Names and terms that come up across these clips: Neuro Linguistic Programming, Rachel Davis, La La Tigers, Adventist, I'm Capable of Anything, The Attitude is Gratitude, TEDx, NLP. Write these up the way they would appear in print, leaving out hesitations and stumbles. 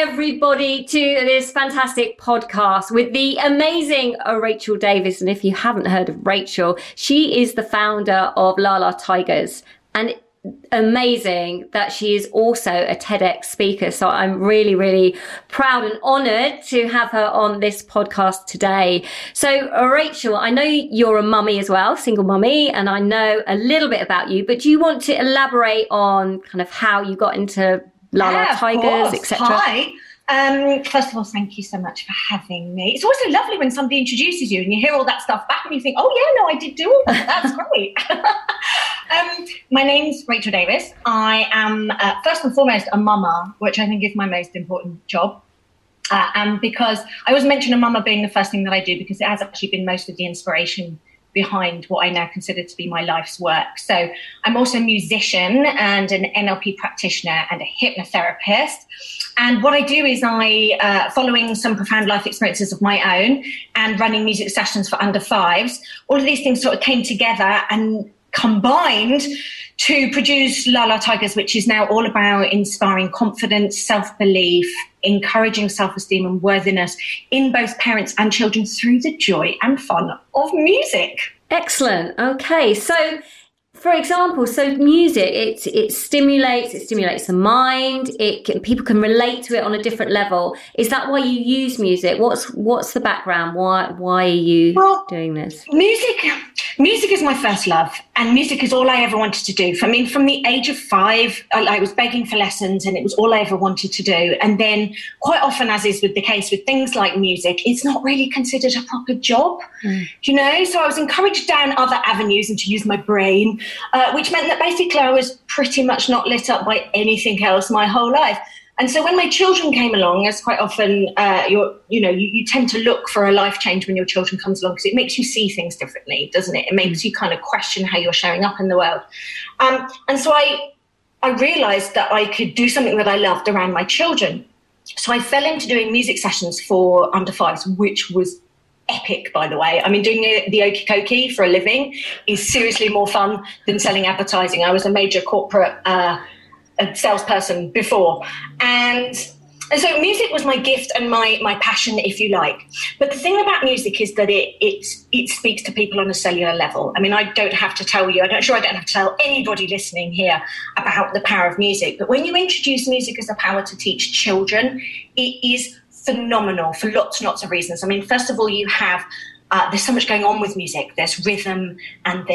everybody to this fantastic podcast with the amazing Rachel Davis. And if you haven't heard of Rachel, she is the founder of La La Tigers, and amazing that she is also a TEDx speaker. So I'm really, really proud and honored to have her on this podcast today. So Rachel, I know you're a mummy as well, single mummy, and I know a little bit about you, but do you want to elaborate on kind of how you got into La La Tigers, etc.? Hi. First of all, thank you so much for having me. It's always so lovely when somebody introduces you and you hear all that stuff back and you think, oh yeah, no, I did do all that. That's great. My name's Rachel Davis. I am, first and foremost, a mama, which I think is my most important job. And because I always mention a mama being the first thing that I do, because it has actually been most of the inspiration behind what I now consider to be my life's work. So I'm also a musician and an NLP practitioner and a hypnotherapist. And what I do is I, following some profound life experiences of my own and running music sessions for under fives, all of these things sort of came together and combined to produce La La Tigers, which is now all about inspiring confidence, self-belief, encouraging self-esteem and worthiness in both parents and children through the joy and fun of music. Excellent. Okay. So for example, so music, it stimulates the mind. People can relate to it on a different level. Is that why you use music? What's the background? Why are you doing this? Music is my first love, and music is all I ever wanted to do. I mean, from the age of 5, I was begging for lessons, and it was all I ever wanted to do. And then, quite often, as is with the case with things like music, it's not really considered a proper job, you know. So I was encouraged down other avenues and to use my brain. Which meant that basically I was pretty much not lit up by anything else my whole life. And so when my children came along, as quite often, you tend to look for a life change when your children comes along, because it makes you see things differently, doesn't it? It makes you kind of question how you're showing up in the world. And so I realised that I could do something that I loved around my children. So I fell into doing music sessions for under fives, which was epic, by the way. I mean, doing the Okie Kokie for a living is seriously more fun than selling advertising. I was a major corporate salesperson before. And so music was my gift and my passion, if you like. But the thing about music is that it speaks to people on a cellular level. I mean, I don't have to tell you, I don't have to tell anybody listening here about the power of music. But when you introduce music as a power to teach children, it is phenomenal for lots and lots of reasons. I mean, first of all, you have there's so much going on with music. There's rhythm, and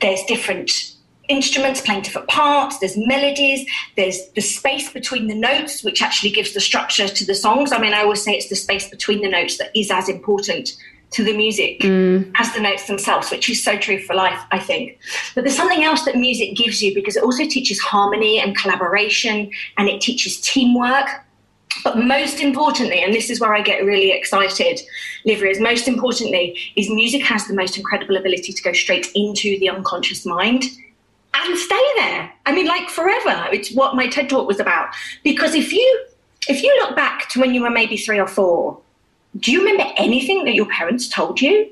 there's different instruments playing different parts. There's melodies. There's the space between the notes, which actually gives the structure to the songs. I mean, I always say it's the space between the notes that is as important to the music as the notes themselves, which is so true for life, I think. But there's something else that music gives you, because it also teaches harmony and collaboration, and it teaches teamwork. But most importantly, and this is where I get really excited, Livia, is music has the most incredible ability to go straight into the unconscious mind and stay there. I mean, like forever. It's what my TED Talk was about. Because if you look back to when you were maybe 3 or 4, do you remember anything that your parents told you?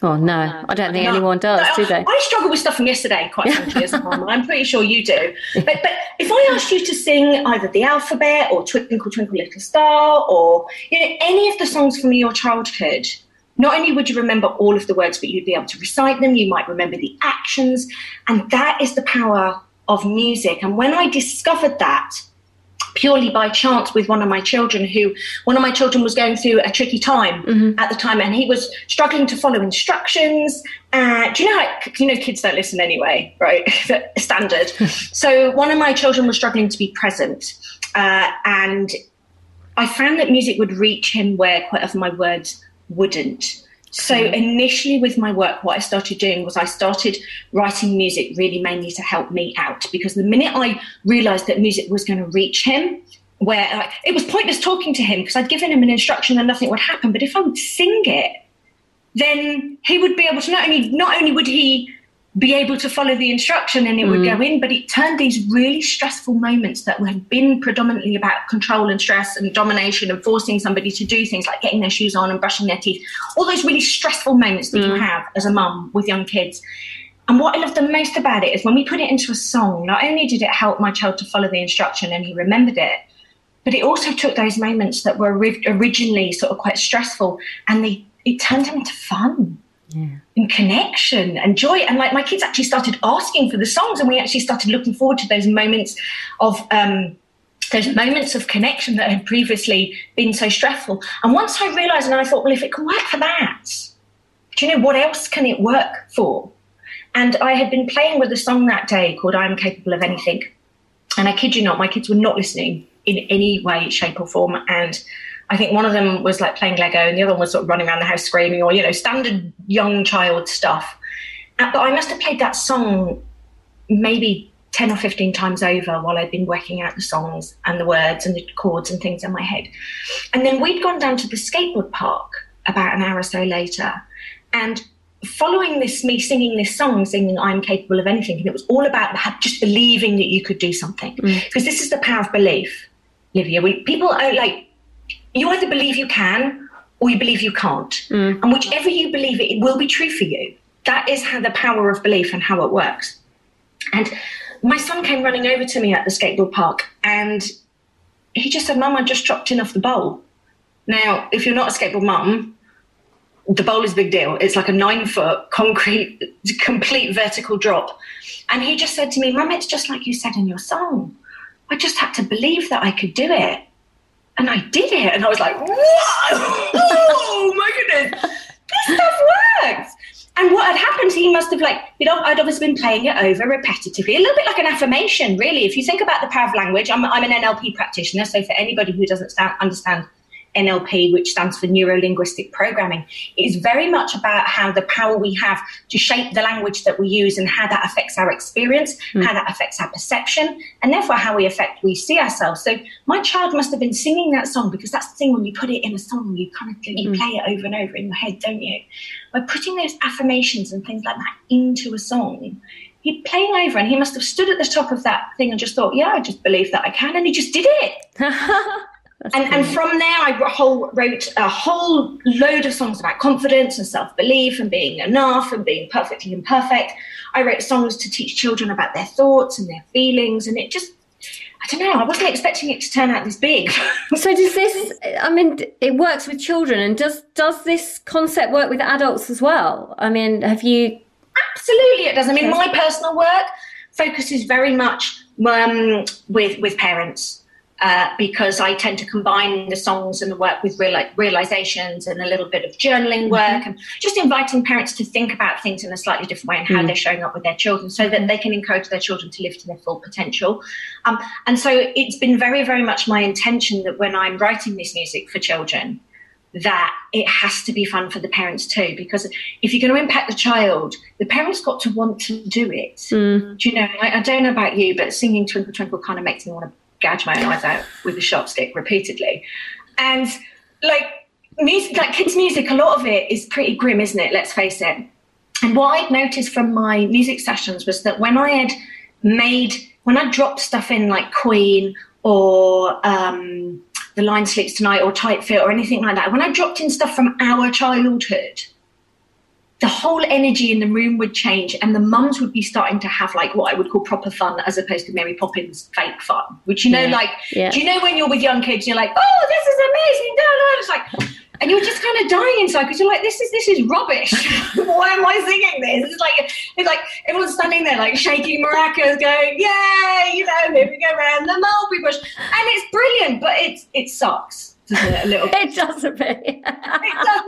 Oh, no, I don't think anyone does, do they? I struggle with stuff from yesterday, quite frankly, as a mum. I'm pretty sure you do. But if I asked you to sing either The Alphabet or Twinkle, Twinkle, Little Star, or any of the songs from your childhood, not only would you remember all of the words, but you'd be able to recite them. You might remember the actions. And that is the power of music. And when I discovered that, purely by chance, with one of my children was going through a tricky time at the time, and he was struggling to follow instructions. Do you know how, kids don't listen anyway, right? Standard. So one of my children was struggling to be present. And I found that music would reach him where quite often my words wouldn't. So initially with my work, what I started doing was I started writing music really mainly to help me out, because the minute I realised that music was going to reach him, it was pointless talking to him because I'd given him an instruction and nothing would happen. But if I would sing it, then he would be able to not only would he be able to follow the instruction and it would go in, but it turned these really stressful moments that had been predominantly about control and stress and domination and forcing somebody to do things like getting their shoes on and brushing their teeth, all those really stressful moments that you have as a mum with young kids. And what I love the most about it is when we put it into a song, not only did it help my child to follow the instruction and he remembered it, But it also took those moments that were originally sort of quite stressful, and it turned them into fun. Yeah. And connection and joy. And like my kids actually started asking for the songs, and we actually started looking forward to those moments of connection that had previously been so stressful. And once I realised, and I thought, well, if it can work for that, do you know what else can it work for? And I had been playing with a song that day called I'm Capable of Anything. And I kid you not, my kids were not listening in any way, shape or form. And I think one of them was like playing Lego and the other one was sort of running around the house screaming, or, you know, standard young child stuff. But I must have played that song maybe 10 or 15 times over while I'd been working out the songs and the words and the chords and things in my head. And then we'd gone down to the skateboard park about an hour or so later. And following this, me singing I'm Capable of Anything, and it was all about just believing that you could do something. Because this is the power of belief, Livia. People are like, you either believe you can or you believe you can't. And whichever you believe, it will be true for you. That is how the power of belief and how it works. And my son came running over to me at the skateboard park and he just said, "Mum, I just dropped in off the bowl." Now, if you're not a skateboard mum, the bowl is a big deal. It's like a 9-foot concrete, complete vertical drop. And he just said to me, "Mum, it's just like you said in your song. I just had to believe that I could do it. And I did it." And I was like, "Whoa, oh my goodness, this stuff works." And what had happened, he must have I'd obviously been playing it over repetitively, a little bit like an affirmation, really. If you think about the power of language, I'm an NLP practitioner. So for anybody who doesn't understand NLP, which stands for Neuro Linguistic Programming, it is very much about how the power we have to shape the language that we use and how that affects our experience, how that affects our perception, and therefore how we see ourselves. So my child must have been singing that song, because that's the thing, when you put it in a song, you kind of play it over and over in your head, don't you? By putting those affirmations and things like that into a song, he's playing over, and he must have stood at the top of that thing and just thought, "Yeah, I just believe that I can," and he just did it. And from there, I wrote a whole load of songs about confidence and self-belief and being enough and being perfectly imperfect. I wrote songs to teach children about their thoughts and their feelings. And it just, I don't know, I wasn't expecting it to turn out this big. So does this, I mean, it works with children. And does this concept work with adults as well? I mean, have you? Absolutely, it does. I mean, my personal work focuses very much with parents. Because I tend to combine the songs and the work with realizations and a little bit of journaling work, and just inviting parents to think about things in a slightly different way and how they're showing up with their children, so that they can encourage their children to live to their full potential. And so it's been very, very much my intention that when I'm writing this music for children, that it has to be fun for the parents too, because if you're going to impact the child, the parents got to want to do it. Do you know, I don't know about you, but singing Twinkle Twinkle kind of makes me want to gouge my eyes out with a sharp stick repeatedly. And like music, like kids' music, a lot of it is pretty grim, isn't it? Let's face it. And what I'd noticed from my music sessions was that when I dropped stuff in like Queen or The Lion Sleeps Tonight or Tight Fit or anything like that, when I dropped in stuff from our childhood, the whole energy in the room would change, and the mums would be starting to have like what I would call proper fun, as opposed to Mary Poppins fake fun, which, you know, do you know when you're with young kids, you're like, "Oh, this is amazing. No, it's like," and you're just kind of dying inside, because you're like, this is rubbish. Why am I singing this? It's like everyone's standing there like shaking maracas going, "Yay, you know, here we go around the mulberry bush." And it's brilliant, but it sucks. A little bit. It does a bit. It does a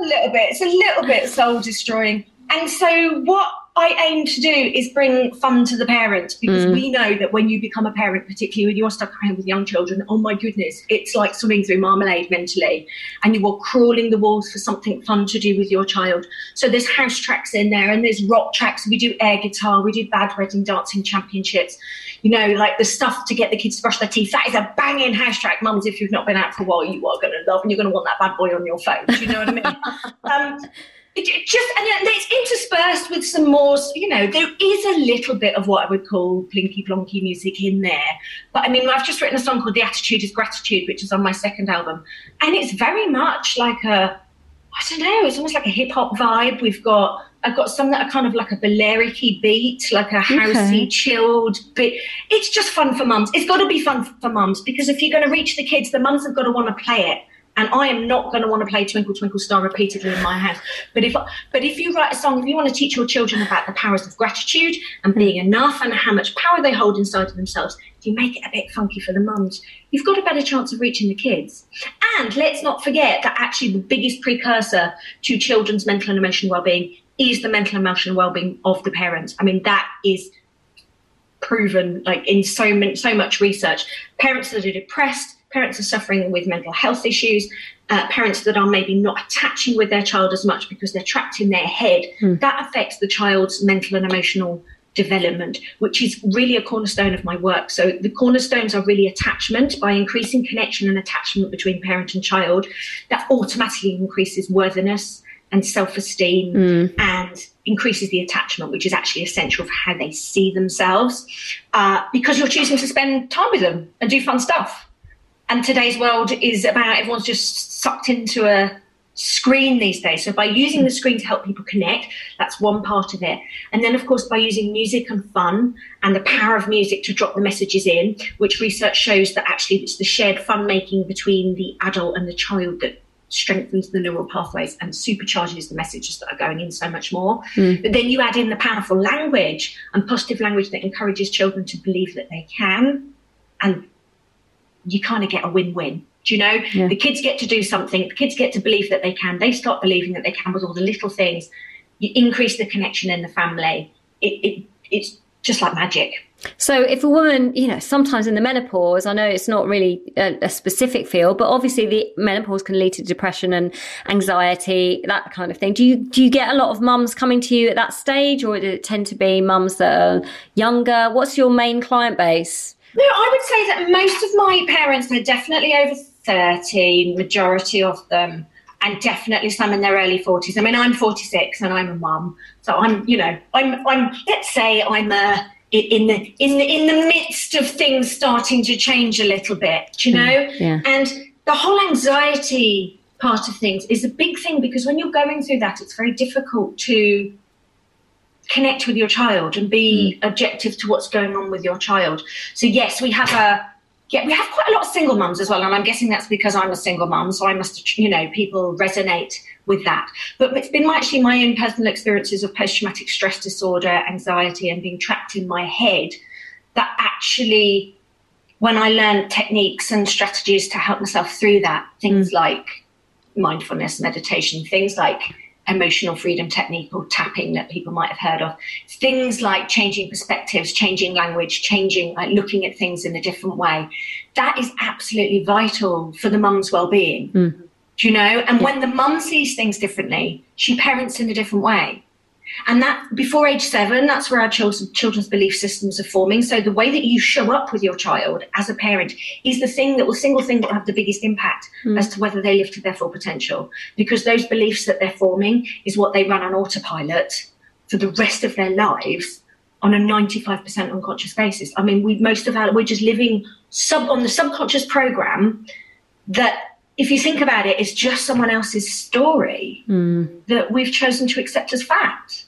little bit. It's a little bit soul-destroying. And so what I aim to do is bring fun to the parents, because we know that when you become a parent, particularly when you're stuck at home with young children, oh my goodness, it's like swimming through marmalade mentally, and you are crawling the walls for something fun to do with your child. So there's house tracks in there, and there's rock tracks. We do air guitar. We do bad wedding dancing championships. You know, like the stuff to get the kids to brush their teeth. That is a banging house track. Mums, if you've not been out for a while, you are going to love, and you're going to want that bad boy on your phone. Do you know what I mean? And it's interspersed with some more, you know, there is a little bit of what I would call plinky plonky music in there. But I mean, I've just written a song called The Attitude is Gratitude, which is on my second album. And it's very much like it's almost like a hip hop vibe. We've got I've got some that are kind of like a Balearic-y beat, like a housey, chilled bit. It's just fun for mums. It's got to be fun for mums, because if you're going to reach the kids, the mums have got to want to play it. And I am not going to want to play Twinkle Twinkle Star repeatedly in my house. But if you write a song, if you want to teach your children about the powers of gratitude and being enough and how much power they hold inside of themselves, if you make it a bit funky for the mums, you've got a better chance of reaching the kids. And let's not forget that actually the biggest precursor to children's mental and emotional well-being is the mental and emotional well-being of the parents. I mean, that is proven, like, in so much research. Parents that are depressed, parents are suffering with mental health issues, parents that are maybe not attaching with their child as much because they're trapped in their head, that affects the child's mental and emotional development, which is really a cornerstone of my work. So the cornerstones are really attachment. By increasing connection and attachment between parent and child, that automatically increases worthiness and self-esteem and increases the attachment, which is actually essential for how they see themselves, because you're choosing to spend time with them and do fun stuff. And today's world is about, everyone's just sucked into a screen these days. So by using the screen to help people connect, that's one part of it. And then, of course, by using music and fun and the power of music to drop the messages in, which research shows that actually it's the shared fun making between the adult and the child that strengthens the neural pathways and supercharges the messages that are going in so much more. But then you add in the powerful language and positive language that encourages children to believe that they can, and you kind of get a win-win. Do you know? Yeah. The kids get to do something. The kids get to believe that they can. They start believing that they can with all the little things. You increase the connection in the family. It's just like magic. So if a woman, you know, sometimes in the menopause, I know it's not really a specific field, but obviously the menopause can lead to depression and anxiety, that kind of thing. Do you get a lot of mums coming to you at that stage, or do it tend to be mums that are younger? What's your main client base? No, I would say that most of my parents are definitely over 30, majority of them, and definitely some in their early 40s. I mean, I'm 46 and I'm a mum, so I'm, you know, I'm let's say I'm a in the midst of things starting to change a little bit, you know? Yeah. And the whole anxiety part of things is a big thing, because when you're going through that, it's very difficult to connect with your child and be objective to what's going on with your child. So yes, we have quite a lot of single mums as well, and I'm guessing that's because I'm a single mum, so I must, you know, people resonate with that. But it's been actually my own personal experiences of post-traumatic stress disorder, anxiety, and being trapped in my head, that actually, when I learned techniques and strategies to help myself through that, things like mindfulness, meditation, things like emotional freedom technique or tapping that people might have heard of, things like changing perspectives, changing language, changing, like, looking at things in a different way, that is absolutely vital for the mum's well-being. Do you know? And when the mum sees things differently, she parents in a different way. And that, before age 7, that's where our children's belief systems are forming. So the way that you show up with your child as a parent is the thing that will, single thing that will have the biggest impact as to whether they live to their full potential. Because those beliefs that they're forming is what they run on autopilot for the rest of their lives on a 95% unconscious basis. I mean, we're just living on the subconscious program that, if you think about it, it's just someone else's story that we've chosen to accept as fact.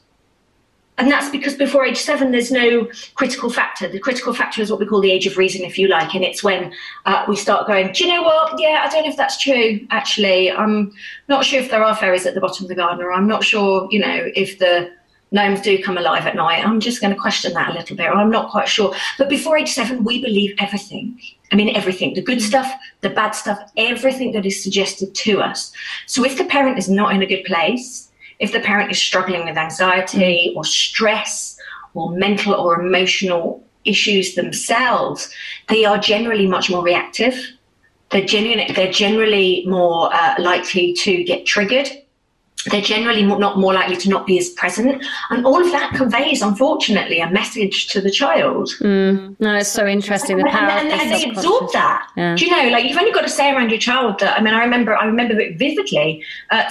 And that's because before age 7, there's no critical factor. The critical factor is what we call the age of reason, if you like. And it's when we start going, do you know what? Yeah, I don't know if that's true, actually. I'm not sure if there are fairies at the bottom of the garden, or I'm not sure, you know, if the gnomes do come alive at night. I'm just going to question that a little bit, or I'm not quite sure. But before age 7, we believe everything. I mean, everything, the good stuff, the bad stuff, everything that is suggested to us. So if the parent is not in a good place, if the parent is struggling with anxiety or stress or mental or emotional issues themselves, they are generally much more reactive. They're generally more likely to get triggered. They're generally more likely to not be as present. And all of that conveys, unfortunately, a message to the child. No, it's so interesting. The power and they absorb that. Yeah. Do you know, like, you've only got to say around your child that, I mean, I remember it vividly.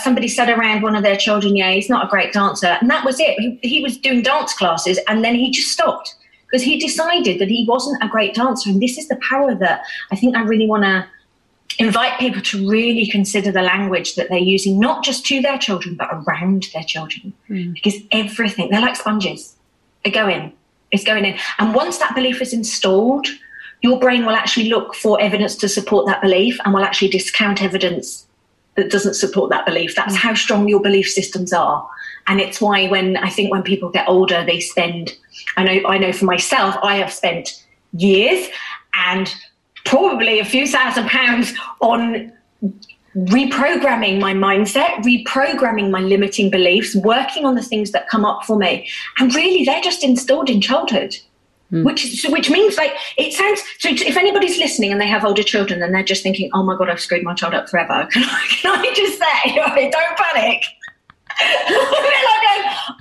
Somebody said around one of their children, yeah, he's not a great dancer. And that was it. He was doing dance classes and then he just stopped because he decided that he wasn't a great dancer. And this is the power that I think I really want to invite people to really consider the language that they're using, not just to their children, but around their children. Because everything, they're like sponges. They go in. It's going in. And once that belief is installed, your brain will actually look for evidence to support that belief and will actually discount evidence that doesn't support that belief. That's how strong your belief systems are. And it's why when people get older, they spend, I know for myself, I have spent years and probably a few £1,000s on reprogramming my mindset, reprogramming my limiting beliefs, working on the things that come up for me. And really, they're just installed in childhood, which means, like, it sounds, so if anybody's listening and they have older children and they're just thinking, oh my God, I've screwed my child up forever. Can I just say, don't panic.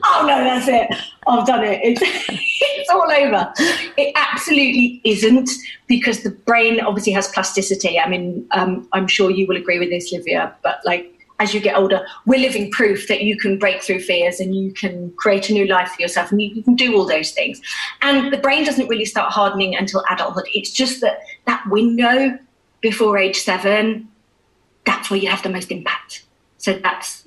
Oh no, that's it. I've done it. It's all over. It absolutely isn't, because the brain obviously has plasticity. I mean, I'm sure you will agree with this, Livia, but like as you get older, we're living proof that you can break through fears and you can create a new life for yourself and you can do all those things. And the brain doesn't really start hardening until adulthood. It's just that window before age 7, that's where you have the most impact. So that's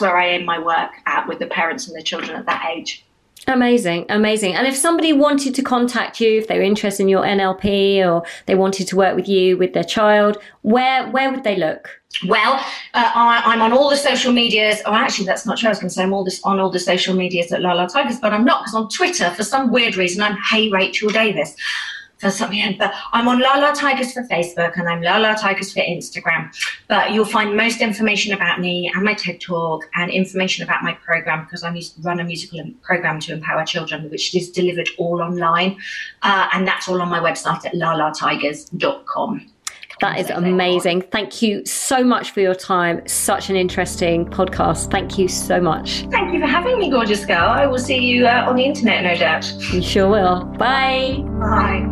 where I aim my work at with the parents and the children at that age. Amazing, amazing. And if somebody wanted to contact you, if they were interested in your NLP or they wanted to work with you with their child, where would they look? Well, I'm on all the social medias. Oh, actually, that's not true. I was going to say I'm on all the social medias at La La Tigers, but I'm not, because on Twitter, for some weird reason, I'm Hey Rachel Davis. For something, but I'm on La La Tigers for Facebook and I'm La La Tigers for Instagram. But you'll find most information about me and my TED Talk and information about my program, because I run a musical program to empower children, which is delivered all online. And that's all on my website at lalatigers.com. That is amazing. Thank you so much for your time. Such an interesting podcast. Thank you so much. Thank you for having me, gorgeous girl. I will see you on the internet, no doubt. You sure will. Bye. Bye.